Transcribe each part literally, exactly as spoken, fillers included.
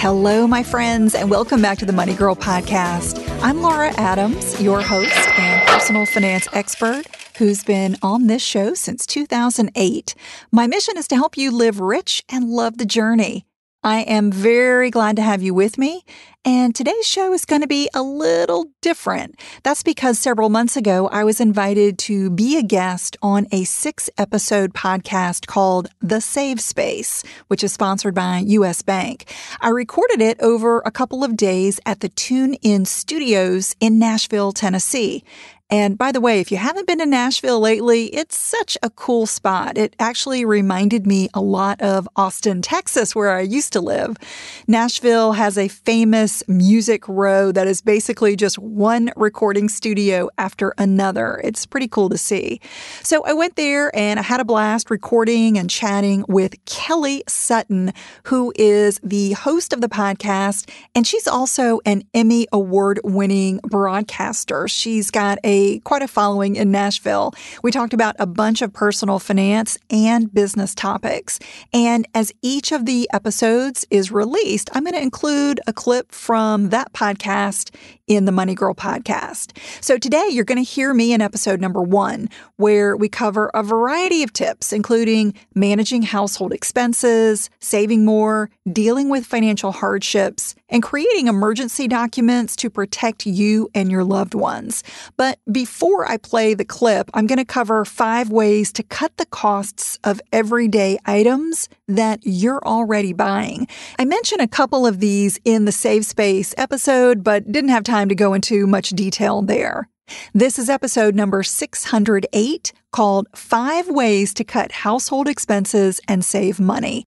Hello, my friends, and welcome back to the Money Girl podcast. I'm Laura Adams, your host and personal finance expert, who's been on this show since two thousand eight. My mission is to help you live rich and love the journey. I am very glad to have you with me, and today's show is going to be a little different. That's because several months ago, I was invited to be a guest on a six-episode podcast called The Save Space, which is sponsored by U S Bank. I recorded it over a couple of days at the Tune In Studios in Nashville, Tennessee. And by the way, if you haven't been to Nashville lately, it's such a cool spot. It actually reminded me a lot of Austin, Texas, where I used to live. Nashville has a famous music row that is basically just one recording studio after another. It's pretty cool to see. So I went there and I had a blast recording and chatting with Kelly Sutton, who is the host of the podcast, and she's also an Emmy award-winning broadcaster. She's got a quite a following in Nashville. We talked about a bunch of personal finance and business topics. And as each of the episodes is released, I'm going to include a clip from that podcast in the Money Girl podcast. So today you're going to hear me in episode number one, where we cover a variety of tips, including managing household expenses, saving more, dealing with financial hardships, and creating emergency documents to protect you and your loved ones. But before I play the clip, I'm going to cover five ways to cut the costs of everyday items that you're already buying. I mentioned a couple of these in the Save Space episode, but didn't have time to go into much detail there. This is episode number six hundred eight, called Five Ways to Cut Household Expenses and Save Money.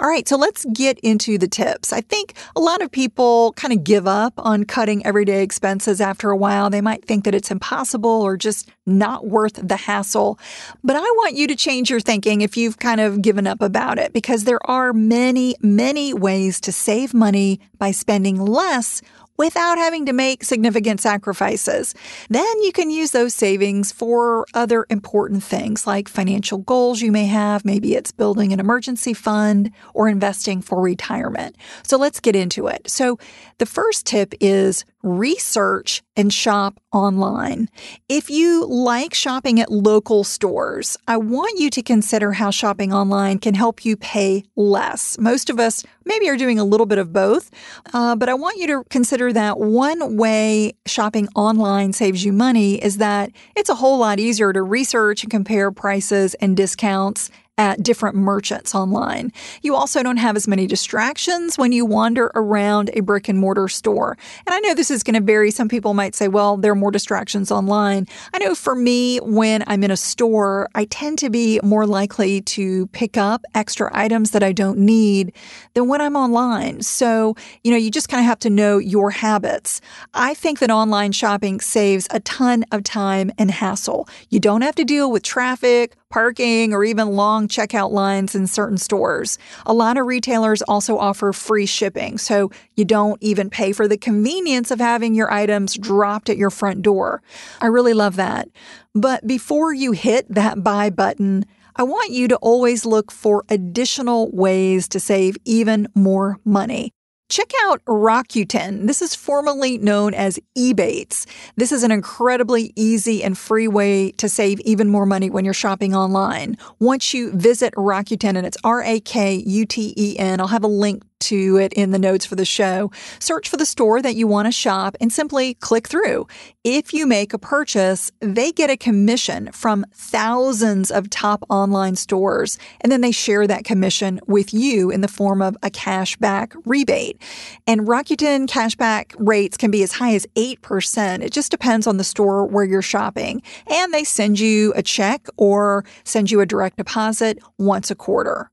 All right, so let's get into the tips. I think a lot of people kind of give up on cutting everyday expenses after a while. They might think that it's impossible or just not worth the hassle. But I want you to change your thinking if you've kind of given up about it, because there are many, many ways to save money by spending less without having to make significant sacrifices. Then you can use those savings for other important things like financial goals you may have. Maybe it's building an emergency fund or investing for retirement. So let's get into it. So the first tip is research and shop online. If you like shopping at local stores, I want you to consider how shopping online can help you pay less. Most of us maybe are doing a little bit of both, uh, but I want you to consider that one way shopping online saves you money is that it's a whole lot easier to research and compare prices and discounts at different merchants online. You also don't have as many distractions when you wander around a brick and mortar store. And I know this is going to vary. Some people might say, well, there are more distractions online. I know for me, when I'm in a store, I tend to be more likely to pick up extra items that I don't need than when I'm online. So, you know, you just kind of have to know your habits. I think that online shopping saves a ton of time and hassle. You don't have to deal with traffic, parking, or even long checkout lines in certain stores. A lot of retailers also offer free shipping, so you don't even pay for the convenience of having your items dropped at your front door. I really love that. But before you hit that buy button, I want you to always look for additional ways to save even more money. Check out Rakuten. This is formerly known as Ebates. This is an incredibly easy and free way to save even more money when you're shopping online. Once you visit Rakuten, and it's R A K U T E N, I'll have a link to it in the notes for the show. Search for the store that you want to shop and simply click through. If you make a purchase, they get a commission from thousands of top online stores, and then they share that commission with you in the form of a cashback rebate. And Rakuten cashback rates can be as high as eight percent. It just depends on the store where you're shopping. And they send you a check or send you a direct deposit once a quarter.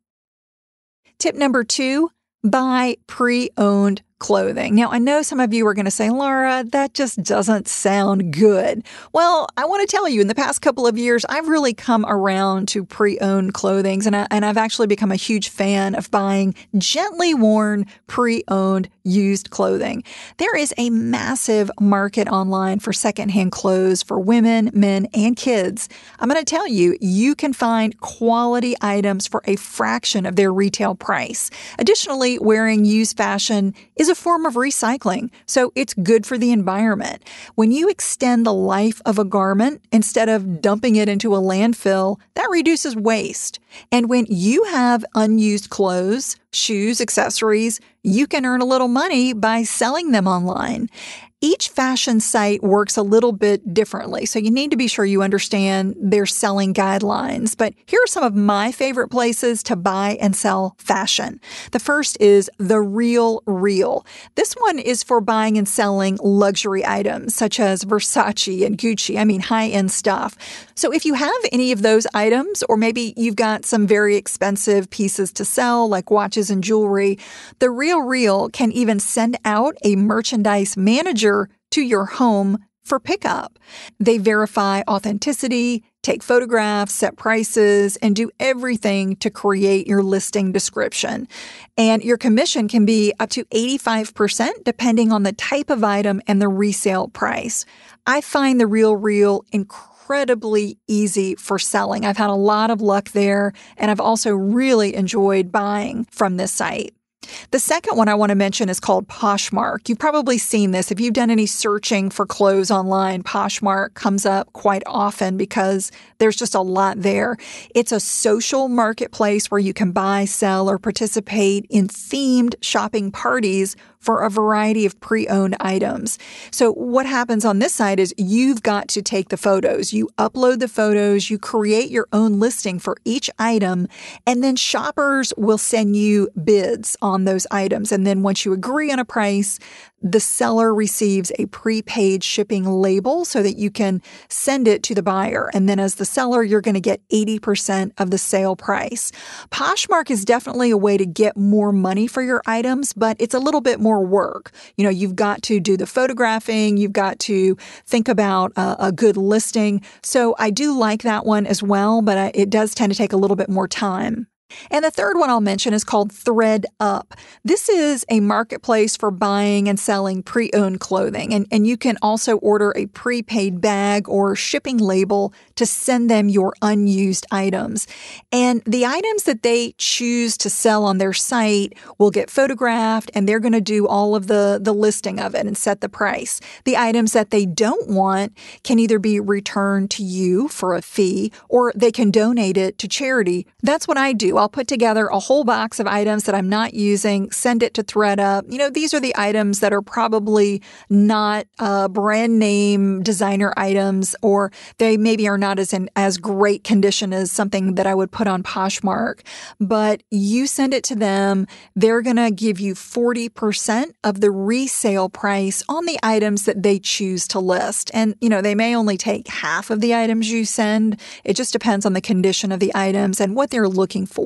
Tip number two, buy pre-owned clothing. Now, I know some of you are going to say, Laura, that just doesn't sound good. Well, I want to tell you, in the past couple of years, I've really come around to pre-owned clothing, and, I, and I've actually become a huge fan of buying gently worn, pre-owned, used clothing. There is a massive market online for secondhand clothes for women, men, and kids. I'm going to tell you, you can find quality items for a fraction of their retail price. Additionally, wearing used fashion is a form of recycling, so it's good for the environment. When you extend the life of a garment instead of dumping it into a landfill, that reduces waste. And when you have unused clothes, shoes, accessories, you can earn a little money by selling them online. Each fashion site works a little bit differently, so you need to be sure you understand their selling guidelines. But here are some of my favorite places to buy and sell fashion. The first is The Real Real. This one is for buying and selling luxury items such as Versace and Gucci. I mean, high-end stuff. So if you have any of those items, or maybe you've got some very expensive pieces to sell like watches and jewelry, The Real Real can even send out a merchandise manager to your home for pickup. They verify authenticity, take photographs, set prices, and do everything to create your listing description. And your commission can be up to eighty-five percent depending on the type of item and the resale price. I find The Real Real incredible. incredibly easy for selling. I've had a lot of luck there, and I've also really enjoyed buying from this site. The second one I want to mention is called Poshmark. You've probably seen this. If you've done any searching for clothes online, Poshmark comes up quite often because there's just a lot there. It's a social marketplace where you can buy, sell, or participate in themed shopping parties for a variety of pre-owned items. So what happens on this side is you've got to take the photos. You upload the photos, you create your own listing for each item, and then shoppers will send you bids on those items. And then once you agree on a price, the seller receives a prepaid shipping label so that you can send it to the buyer. And then as the seller, you're going to get eighty percent of the sale price. Poshmark is definitely a way to get more money for your items, but it's a little bit more work. You know, you've got to do the photographing. You've got to think about a, a good listing. So I do like that one as well, but I, it does tend to take a little bit more time. And the third one I'll mention is called ThreadUp. This is a marketplace for buying and selling pre-owned clothing. And, and you can also order a prepaid bag or shipping label to send them your unused items. And the items that they choose to sell on their site will get photographed, and they're going to do all of the, the listing of it and set the price. The items that they don't want can either be returned to you for a fee, or they can donate it to charity. That's what I do. I'll put together a whole box of items that I'm not using, send it to ThreadUp. You know, these are the items that are probably not uh, brand name designer items, or they maybe are not as in as great condition as something that I would put on Poshmark. But you send it to them. They're going to give you forty percent of the resale price on the items that they choose to list. And, you know, they may only take half of the items you send. It just depends on the condition of the items and what they're looking for. for.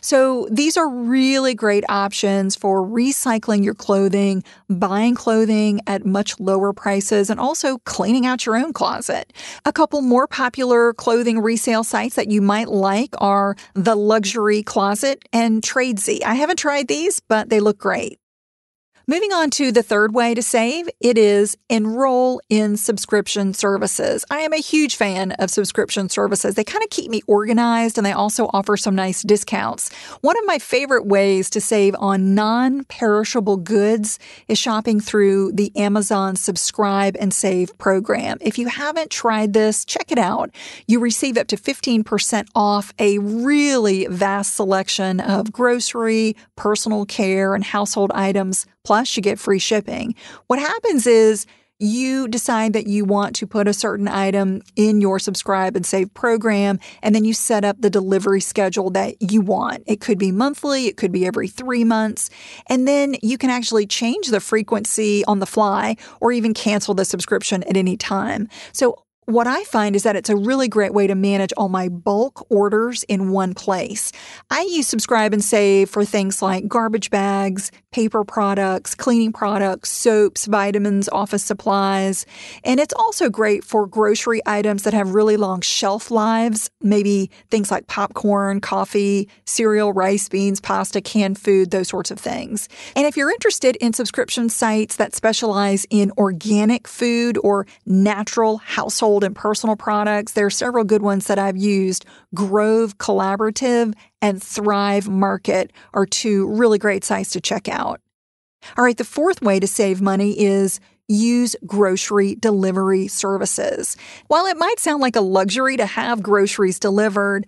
So these are really great options for recycling your clothing, buying clothing at much lower prices, and also cleaning out your own closet. A couple more popular clothing resale sites that you might like are The Luxury Closet and Tradesy. I haven't tried these, but they look great. Moving on to the third way to save, it is enroll in subscription services. I am a huge fan of subscription services. They kind of keep me organized, and they also offer some nice discounts. One of my favorite ways to save on non-perishable goods is shopping through the Amazon Subscribe and Save program. If you haven't tried this, check it out. You receive up to fifteen percent off a really vast selection of grocery, personal care, and household items. Plus, you get free shipping. What happens is you decide that you want to put a certain item in your Subscribe and Save program, and then you set up the delivery schedule that you want. It could be monthly, it could be every three months, and then you can actually change the frequency on the fly or even cancel the subscription at any time. So what I find is that it's a really great way to manage all my bulk orders in one place. I use Subscribe and Save for things like garbage bags, paper products, cleaning products, soaps, vitamins, office supplies. And it's also great for grocery items that have really long shelf lives, maybe things like popcorn, coffee, cereal, rice, beans, pasta, canned food, those sorts of things. And if you're interested in subscription sites that specialize in organic food or natural household and personal products, there are several good ones that I've used. Grove Collaborative and Thrive Market are two really great sites to check out. All right, the fourth way to save money is use grocery delivery services. While it might sound like a luxury to have groceries delivered,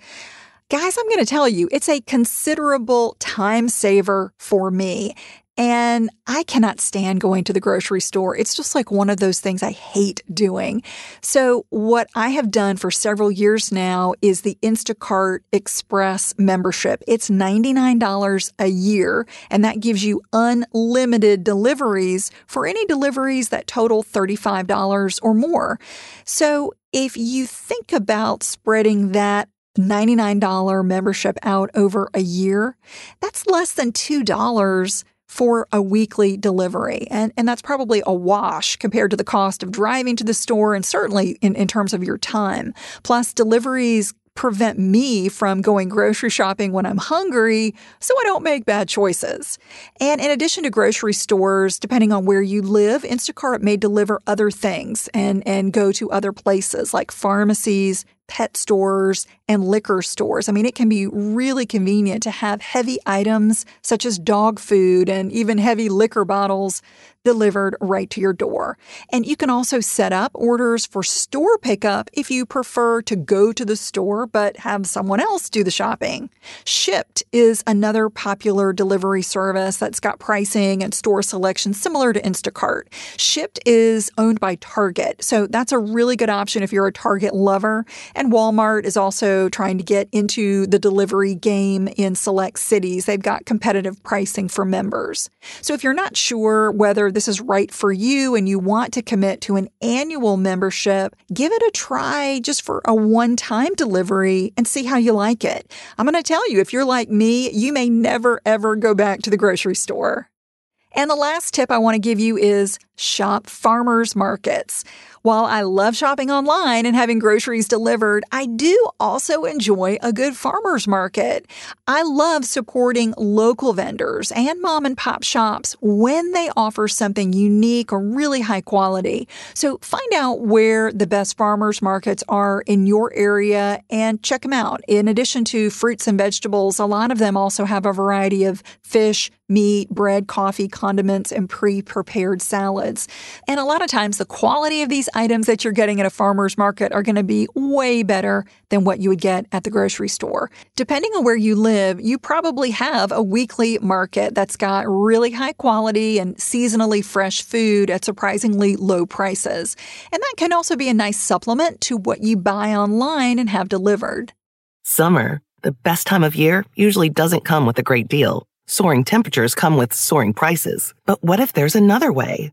guys, I'm going to tell you, it's a considerable time saver for me. And I cannot stand going to the grocery store. It's just like one of those things I hate doing. So what I have done for several years now is the Instacart Express membership. It's ninety-nine dollars a year, and that gives you unlimited deliveries for any deliveries that total thirty-five dollars or more. So if you think about spreading that ninety-nine dollars membership out over a year, that's less than two dollars for a weekly delivery. And, and that's probably a wash compared to the cost of driving to the store and certainly in, in terms of your time. Plus, deliveries prevent me from going grocery shopping when I'm hungry, so I don't make bad choices. And in addition to grocery stores, depending on where you live, Instacart may deliver other things and, and go to other places like pharmacies, pet stores, and liquor stores. I mean, it can be really convenient to have heavy items such as dog food and even heavy liquor bottles delivered right to your door. And you can also set up orders for store pickup if you prefer to go to the store but have someone else do the shopping. Shipt is another popular delivery service that's got pricing and store selection similar to Instacart. Shipt is owned by Target, so that's a really good option if you're a Target lover. And Walmart is also trying to get into the delivery game in select cities. They've got competitive pricing for members. So if you're not sure whether this is right for you and you want to commit to an annual membership, give it a try just for a one-time delivery and see how you like it. I'm going to tell you, if you're like me, you may never, ever go back to the grocery store. And the last tip I want to give you is shop farmers markets. While I love shopping online and having groceries delivered, I do also enjoy a good farmers market. I love supporting local vendors and mom and pop shops when they offer something unique or really high quality. So find out where the best farmers markets are in your area and check them out. In addition to fruits and vegetables, a lot of them also have a variety of fish, meat, bread, coffee, condiments, and pre-prepared salads. And a lot of times the quality of these items that you're getting at a farmer's market are going to be way better than what you would get at the grocery store. Depending on where you live, you probably have a weekly market that's got really high quality and seasonally fresh food at surprisingly low prices. And that can also be a nice supplement to what you buy online and have delivered. Summer, the best time of year, usually doesn't come with a great deal. Soaring temperatures come with soaring prices. But what if there's another way?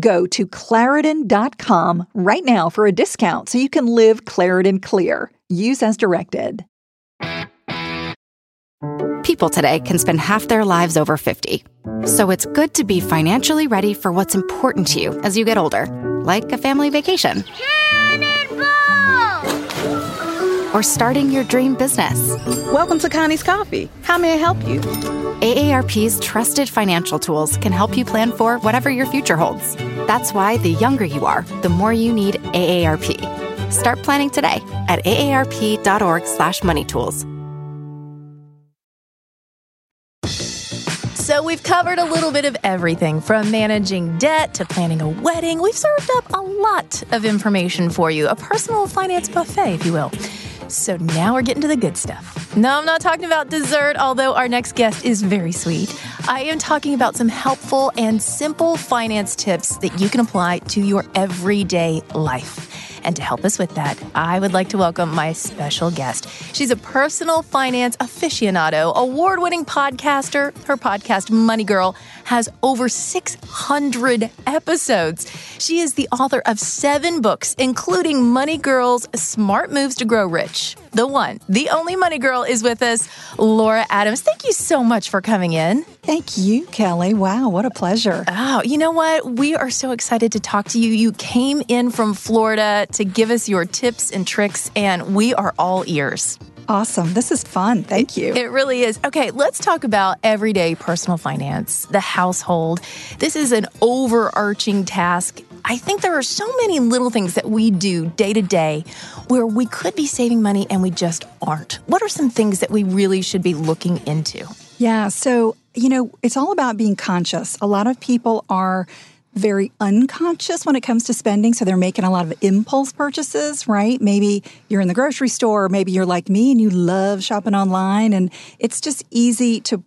Go to Claritin dot com right now for a discount so you can live Claritin Clear. Use as directed. People today can spend half their lives over fifty. So it's good to be financially ready for what's important to you as you get older, like a family vacation. Cannonball! Or starting your dream business. Welcome to Connie's Coffee. How may I help you? A A R P's trusted financial tools can help you plan for whatever your future holds. That's why the younger you are, the more you need A A R P. Start planning today at A A R P dot org slash money tools. So we've covered a little bit of everything from managing debt to planning a wedding. We've served up a lot of information for you, a personal finance buffet, if you will. So now we're getting to the good stuff. No, I'm not talking about dessert, although our next guest is very sweet. I am talking about some helpful and simple finance tips that you can apply to your everyday life. And to help us with that, I would like to welcome my special guest. She's a personal finance aficionado, award-winning podcaster. Her podcast, Money Girl, has over six hundred episodes. She is the author of seven books, including Money Girl's Smart Moves to Grow Rich. The one, the only Money Girl is with us, Laura Adams. Thank you so much for coming in. Thank you, Kelly. Wow, what a pleasure. Oh, you know what? We are so excited to talk to you. You came in from Florida to give us your tips and tricks, and we are all ears. Awesome. This is fun. Thank you. It really is. Okay, let's talk about everyday personal finance, the household. This is an overarching task. I think there are so many little things that we do day to day where we could be saving money and we just aren't. What are some things that we really should be looking into? Yeah, so, you know, it's all about being conscious. A lot of people are very unconscious when it comes to spending, so they're making a lot of impulse purchases, right? Maybe you're in the grocery store, or maybe you're like me and you love shopping online, and it's just easy to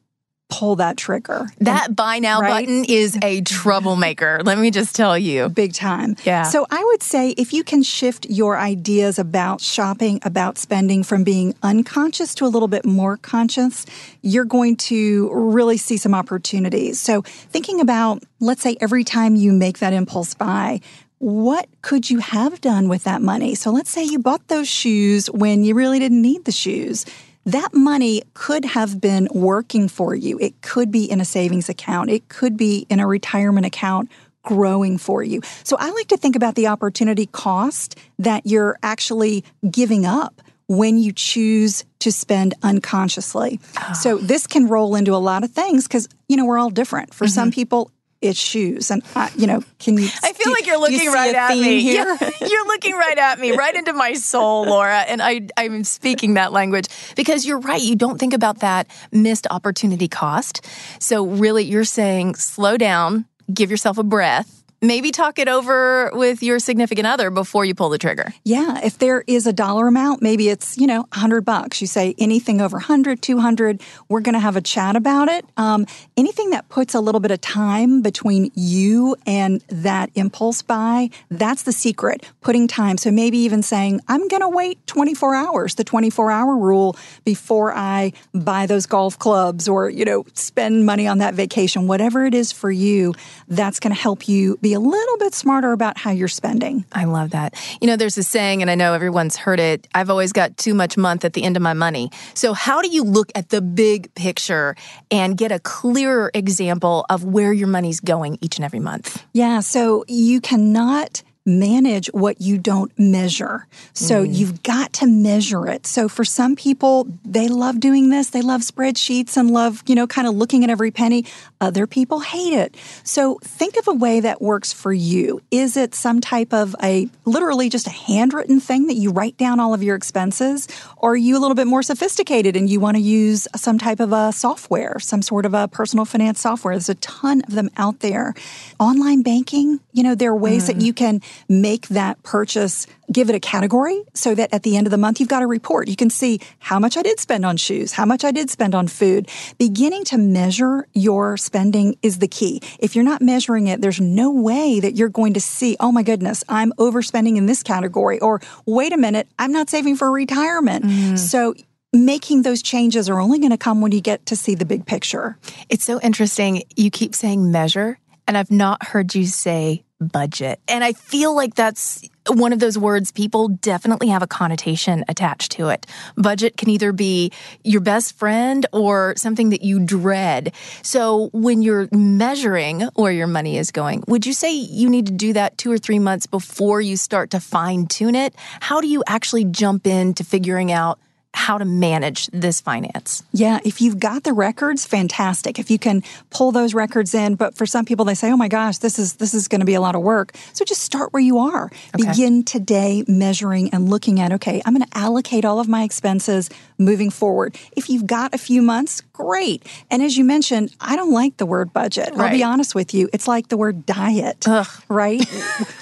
pull that trigger. That and, buy now right? button is a troublemaker. Let me just tell you. Big time. Yeah. So I would say if you can shift your ideas about shopping, about spending from being unconscious to a little bit more conscious, you're going to really see some opportunities. So thinking about, let's say every time you make that impulse buy, what could you have done with that money? So let's say you bought those shoes when you really didn't need the shoes. That money could have been working for you. It could be in a savings account. It could be in a retirement account growing for you. So I like to think about the opportunity cost that you're actually giving up when you choose to spend unconsciously. Oh. So this can roll into a lot of things because, you know, we're all different. For mm-hmm. some people, it's shoes. And, I, you know, can you... I feel do, like you're looking you right at me. Here? Yeah, you're looking right at me, right into my soul, Laura. And I, I'm speaking that language because you're right. You don't think about that missed opportunity cost. So really, you're saying slow down, give yourself a breath. Maybe talk it over with your significant other before you pull the trigger. Yeah. If there is a dollar amount, maybe it's, you know, one hundred bucks. You say anything over one hundred, two hundred, we're going to have a chat about it. Um, anything that puts a little bit of time between you and that impulse buy, that's the secret, putting time. So maybe even saying, I'm going to wait twenty-four hours, the twenty-four hour rule before I buy those golf clubs or, you know, spend money on that vacation, whatever it is for you, that's going to help you be be a little bit smarter about how you're spending. I love that. You know, there's a saying, and I know everyone's heard it, I've always got too much month at the end of my money. So how do you look at the big picture and get a clearer example of where your money's going each and every month? Yeah, so you cannot manage what you don't measure. So mm. you've got to measure it. So for some people, they love doing this. They love spreadsheets and love, you know, kind of looking at every penny. Other people hate it. So think of a way that works for you. Is it some type of a, literally just a handwritten thing that you write down all of your expenses? Or are you a little bit more sophisticated and you want to use some type of a software, some sort of a personal finance software? There's a ton of them out there. Online banking, you know, there are ways mm. that you can make that purchase, give it a category so that at the end of the month, you've got a report. You can see how much I did spend on shoes, how much I did spend on food. Beginning to measure your spending is the key. If you're not measuring it, there's no way that you're going to see, oh my goodness, I'm overspending in this category, or wait a minute, I'm not saving for retirement. Mm. So making those changes are only going to come when you get to see the big picture. It's so interesting. You keep saying measure, and I've not heard you say budget. And I feel like that's one of those words people definitely have a connotation attached to it. Budget can either be your best friend or something that you dread. So when you're measuring where your money is going, would you say you need to do that two or three months before you start to fine tune it? How do you actually jump into figuring out how to manage this finance? Yeah, if you've got the records, fantastic. If you can pull those records in, but for some people, they say, oh my gosh, this is this is going to be a lot of work. So just start where you are. Okay. Begin today measuring and looking at, okay, I'm going to allocate all of my expenses moving forward. If you've got a few months, great. And as you mentioned, I don't like the word budget. Right. I'll be honest with you. It's like the word diet, Ugh. right?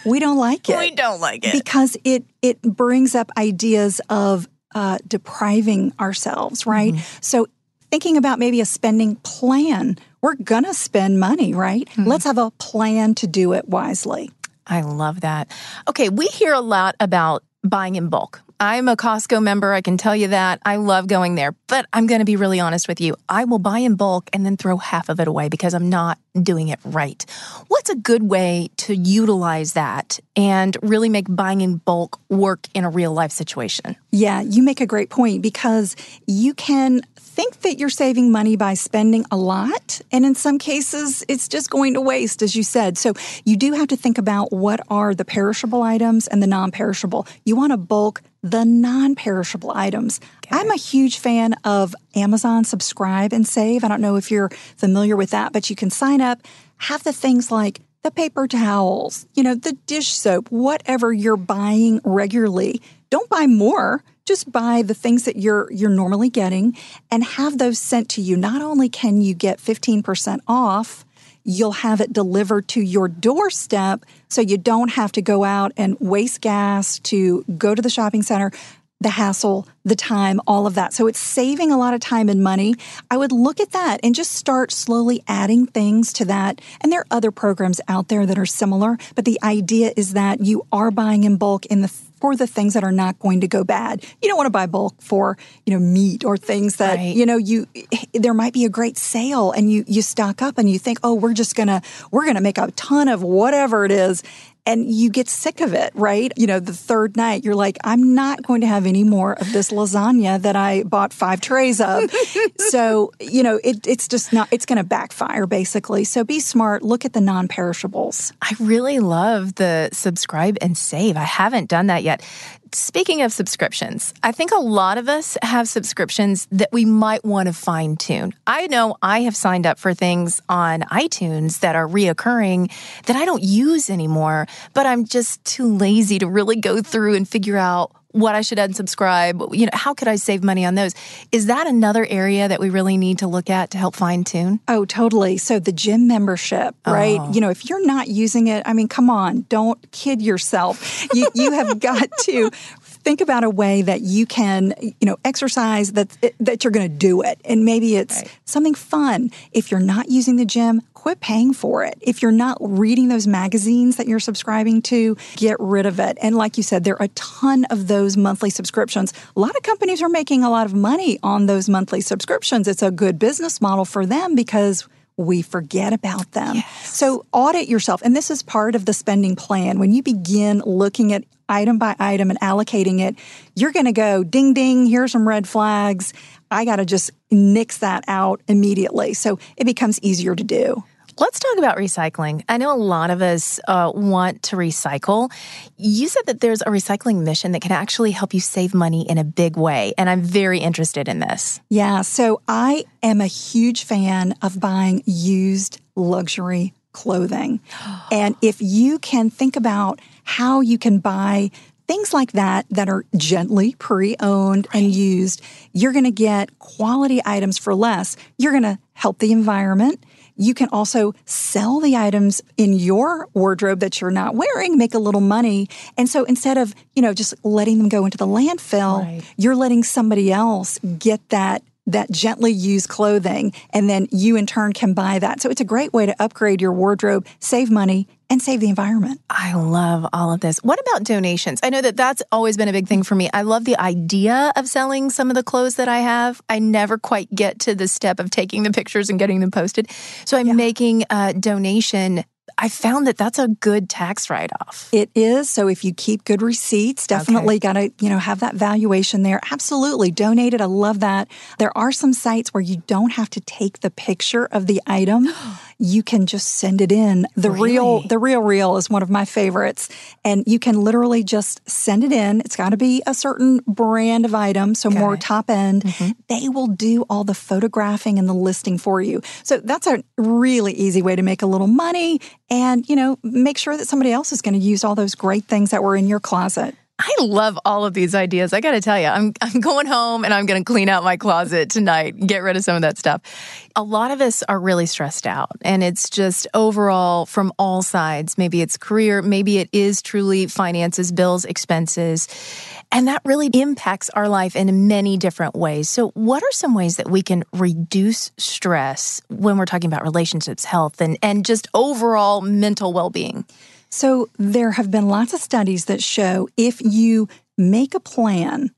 We don't like it. We don't like it. Because it it brings up ideas of Uh, depriving ourselves, right? Mm-hmm. So thinking about maybe a spending plan, we're going to spend money, right? Mm-hmm. Let's have a plan to do it wisely. I love that. Okay, we hear a lot about buying in bulk. I'm a Costco member. I can tell you that. I love going there. But I'm going to be really honest with you. I will buy in bulk and then throw half of it away because I'm not doing it right. What's a good way to utilize that and really make buying in bulk work in a real life situation? Yeah, you make a great point because you can think that you're saving money by spending a lot. And in some cases, it's just going to waste, as you said. So you do have to think about what are the perishable items and the non-perishable. You want to bulk the non-perishable items. Okay. I'm a huge fan of Amazon Subscribe and Save. I don't know if you're familiar with that, but you can sign up, have the things like the paper towels, you know, the dish soap, whatever you're buying regularly. Don't buy more. Just buy the things that you're you're normally getting and have those sent to you. Not only can you get fifteen percent off, you'll have it delivered to your doorstep so you don't have to go out and waste gas to go to the shopping center, the hassle, the time, all of that. So it's saving a lot of time and money. I would look at that and just start slowly adding things to that. And there are other programs out there that are similar, but the idea is that you are buying in bulk in the for the things that are not going to go bad. You don't want to buy bulk for, you know, meat or things that, right. you know, you there might be a great sale and you you stock up and you think, "Oh, we're just going to we're going to make a ton of whatever it is." And you get sick of it, right? You know, the third night, you're like, I'm not going to have any more of this lasagna that I bought five trays of. So, you know, it, it's just not, it's going to backfire, basically. So be smart. Look at the non-perishables. I really love the subscribe and save. I haven't done that yet. Speaking of subscriptions, I think a lot of us have subscriptions that we might want to fine tune. I know I have signed up for things on iTunes that are reoccurring that I don't use anymore, but I'm just too lazy to really go through and figure out what I should unsubscribe. You know, how could I save money on those? Is that another area that we really need to look at to help fine tune? Oh, totally. So the gym membership, right? Oh. You know, if you're not using it, I mean, come on, don't kid yourself. You you have got to think about a way that you can, you know, exercise that that you're going to do it. And maybe it's right. something fun. If you're not using the gym, quit paying for it. If you're not reading those magazines that you're subscribing to, get rid of it. And like you said, there are a ton of those monthly subscriptions. A lot of companies are making a lot of money on those monthly subscriptions. It's a good business model for them because we forget about them. Yes. So audit yourself. And this is part of the spending plan. When you begin looking at item by item and allocating it, you're going to go, ding, ding, here's some red flags. I got to just nix that out immediately. So it becomes easier to do. Let's talk about recycling. I know a lot of us uh, want to recycle. You said that there's a recycling mission that can actually help you save money in a big way, and I'm very interested in this. Yeah, so I am a huge fan of buying used luxury clothing. And if you can think about how you can buy things like that that are gently pre-owned right. and used, you're going to get quality items for less. You're going to help the environment. You can also sell the items in your wardrobe that you're not wearing, make a little money. And so instead of, you know, just letting them go into the landfill, right. you're letting somebody else get that that gently used clothing, and then you in turn can buy that. So it's a great way to upgrade your wardrobe, save money, and save the environment. I love all of this. What about donations? I know that that's always been a big thing for me. I love the idea of selling some of the clothes that I have. I never quite get to the step of taking the pictures and getting them posted. So I'm yeah. making a donation. I found that that's a good tax write-off. It is. So if you keep good receipts, definitely okay. got to, you know, have that valuation there. Absolutely. Donate it. I love that. There are some sites where you don't have to take the picture of the item. You can just send it in. The really? Real, The Real Real is one of my favorites. And you can literally just send it in. It's got to be a certain brand of item, so okay. more top end. Mm-hmm. They will do all the photographing and the listing for you. So that's a really easy way to make a little money. And, you know, make sure that somebody else is going to use all those great things that were in your closet. I love all of these ideas. I got to tell you, I'm I'm going home and I'm going to clean out my closet tonight, get rid of some of that stuff. A lot of us are really stressed out, and it's just overall from all sides. Maybe it's career, maybe it is truly finances, bills, expenses, and that really impacts our life in many different ways. So what are some ways that we can reduce stress when we're talking about relationships, health, and, and just overall mental well-being? So there have been lots of studies that show if you make a plan,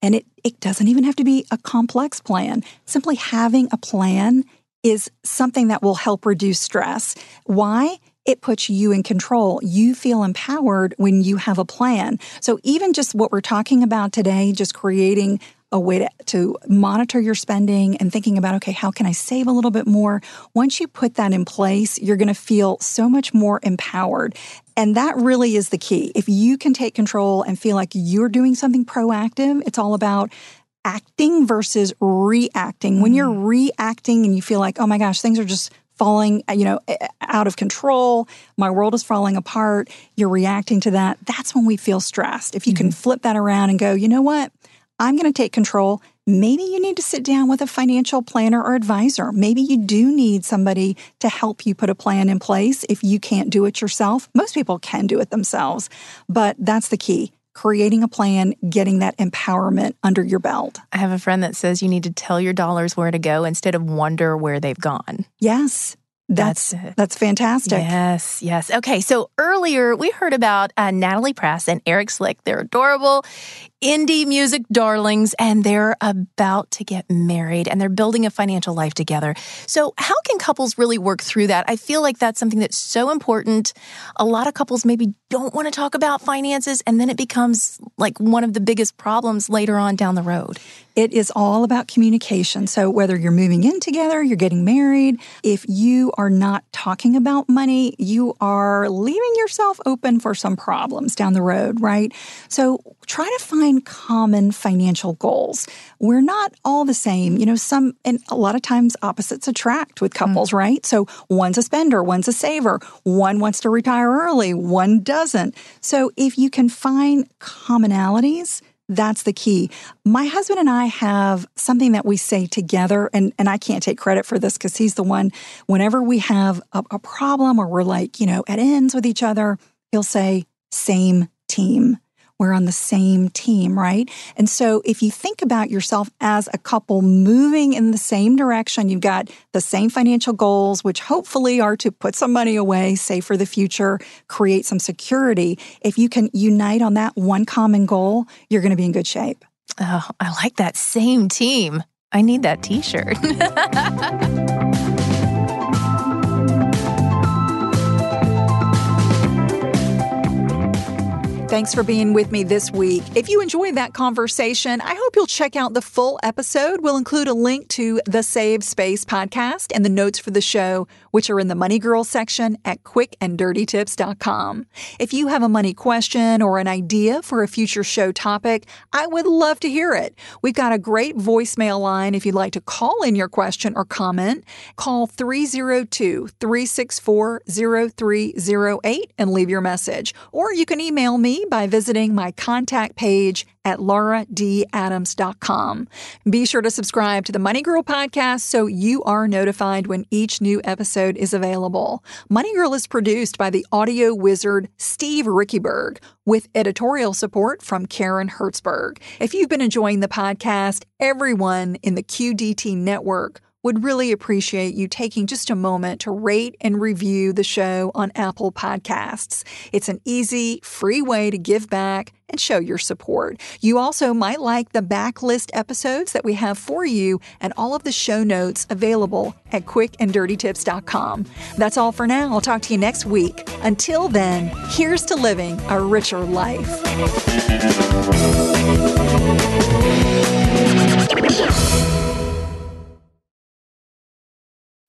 and it, it doesn't even have to be a complex plan, simply having a plan is something that will help reduce stress. Why? It puts you in control. You feel empowered when you have a plan. So even just what we're talking about today, just creating a way to, to monitor your spending and thinking about, okay, how can I save a little bit more? Once you put that in place, you're going to feel so much more empowered. And that really is the key. If you can take control and feel like you're doing something proactive, it's all about acting versus reacting. Mm-hmm. When you're reacting and you feel like, oh my gosh, things are just falling, you know, out of control, my world is falling apart, you're reacting to that, that's when we feel stressed. If you mm-hmm. can flip that around and go, you know what? I'm going to take control. Maybe you need to sit down with a financial planner or advisor. Maybe you do need somebody to help you put a plan in place if you can't do it yourself. Most people can do it themselves, but that's the key. Creating a plan, getting that empowerment under your belt. I have a friend that says you need to tell your dollars where to go instead of wonder where they've gone. Yes. That's that's, that's fantastic. Yes, yes. Okay, so earlier we heard about uh, Natalie Press and Eric Slick. They're adorable indie music darlings, and they're about to get married, and they're building a financial life together. So how can couples really work through that? I feel like that's something that's so important. A lot of couples maybe don't want to talk about finances, and then it becomes like one of the biggest problems later on down the road. It is all about communication. So whether you're moving in together, you're getting married, if you are not talking about money, you are leaving yourself open for some problems down the road, right? So try to find common financial goals. We're not all the same. You know, some, and a lot of times opposites attract with couples, mm. right? So one's a spender, one's a saver, one wants to retire early, one doesn't. So if you can find commonalities, that's the key. My husband and I have something that we say together, and, and I can't take credit for this because he's the one. Whenever we have a, a problem or we're like, you know, at ends with each other, he'll say, same team. We're on the same team, right? And so if you think about yourself as a couple moving in the same direction, you've got the same financial goals, which hopefully are to put some money away, save for the future, create some security. If you can unite on that one common goal, you're going to be in good shape. Oh, I like that same team. I need that t-shirt. Thanks for being with me this week. If you enjoyed that conversation, I hope you'll check out the full episode. We'll include a link to the Save Space podcast and the notes for the show, which are in the Money Girl section at quick and dirty tips dot com. If you have a money question or an idea for a future show topic, I would love to hear it. We've got a great voicemail line if you'd like to call in your question or comment. Call three oh two, three six four, oh three oh eight and leave your message. Or you can email me by visiting my contact page at Laura D Adams dot com. Be sure to subscribe to the Money Girl podcast so you are notified when each new episode is available. Money Girl is produced by the audio wizard Steve Rickyberg with editorial support from Karen Hertzberg. If you've been enjoying the podcast, everyone in the Q D T network would really appreciate you taking just a moment to rate and review the show on Apple Podcasts. It's an easy, free way to give back and show your support. You also might like the backlist episodes that we have for you and all of the show notes available at quick and dirty tips dot com. That's all for now. I'll talk to you next week. Until then, here's to living a richer life.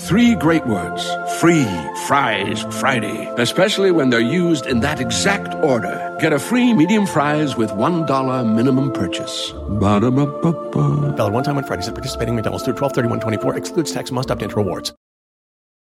Three great words. Free fries Friday. Especially when they're used in that exact order. Get a free medium fries with one dollar minimum purchase. Ba-da-ba-ba-ba. Valid one time on Fridays at participating McDonald's through twelve thirty-one twenty-four. Excludes tax. Must opt into rewards.